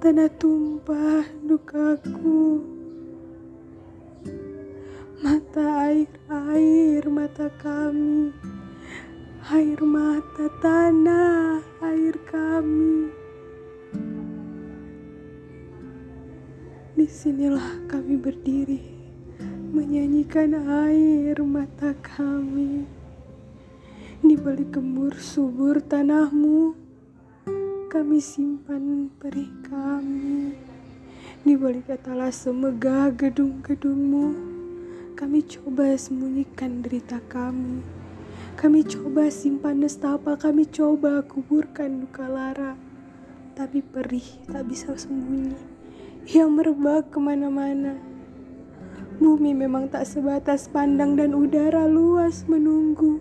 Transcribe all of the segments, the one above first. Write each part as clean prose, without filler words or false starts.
tanah tumpah dukaku. Mata air mata kami, air mata tanah air kami. Disinilah kami berdiri, menyanyikan air mata kami. Di balik gembur subur tanahmu, kami simpan perih kami. Di balik etalase megah gedung-gedungmu, kami coba sembunyikan derita kami. Kami coba simpan nestapa, kami coba kuburkan duka lara. Tapi perih tak bisa sembunyi, yang merebak kemana-mana. Bumi memang tak sebatas pandang dan udara luas menunggu.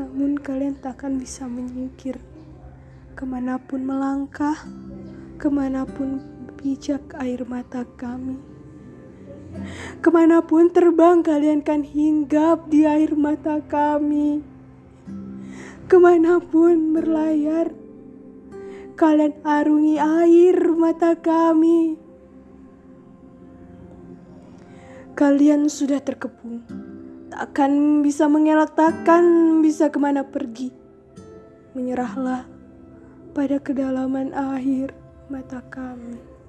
Namun kalian takkan bisa menyingkir. Kemanapun melangkah, kemanapun pijak air mata kami, kemanapun terbang kalian kan hinggap di air mata kami. Kemanapun berlayar, kalian arungi air mata kami. Kalian sudah terkepung, takkan bisa mengelak, takkan bisa kemana pergi. Menyerahlah pada kedalaman air mata kami.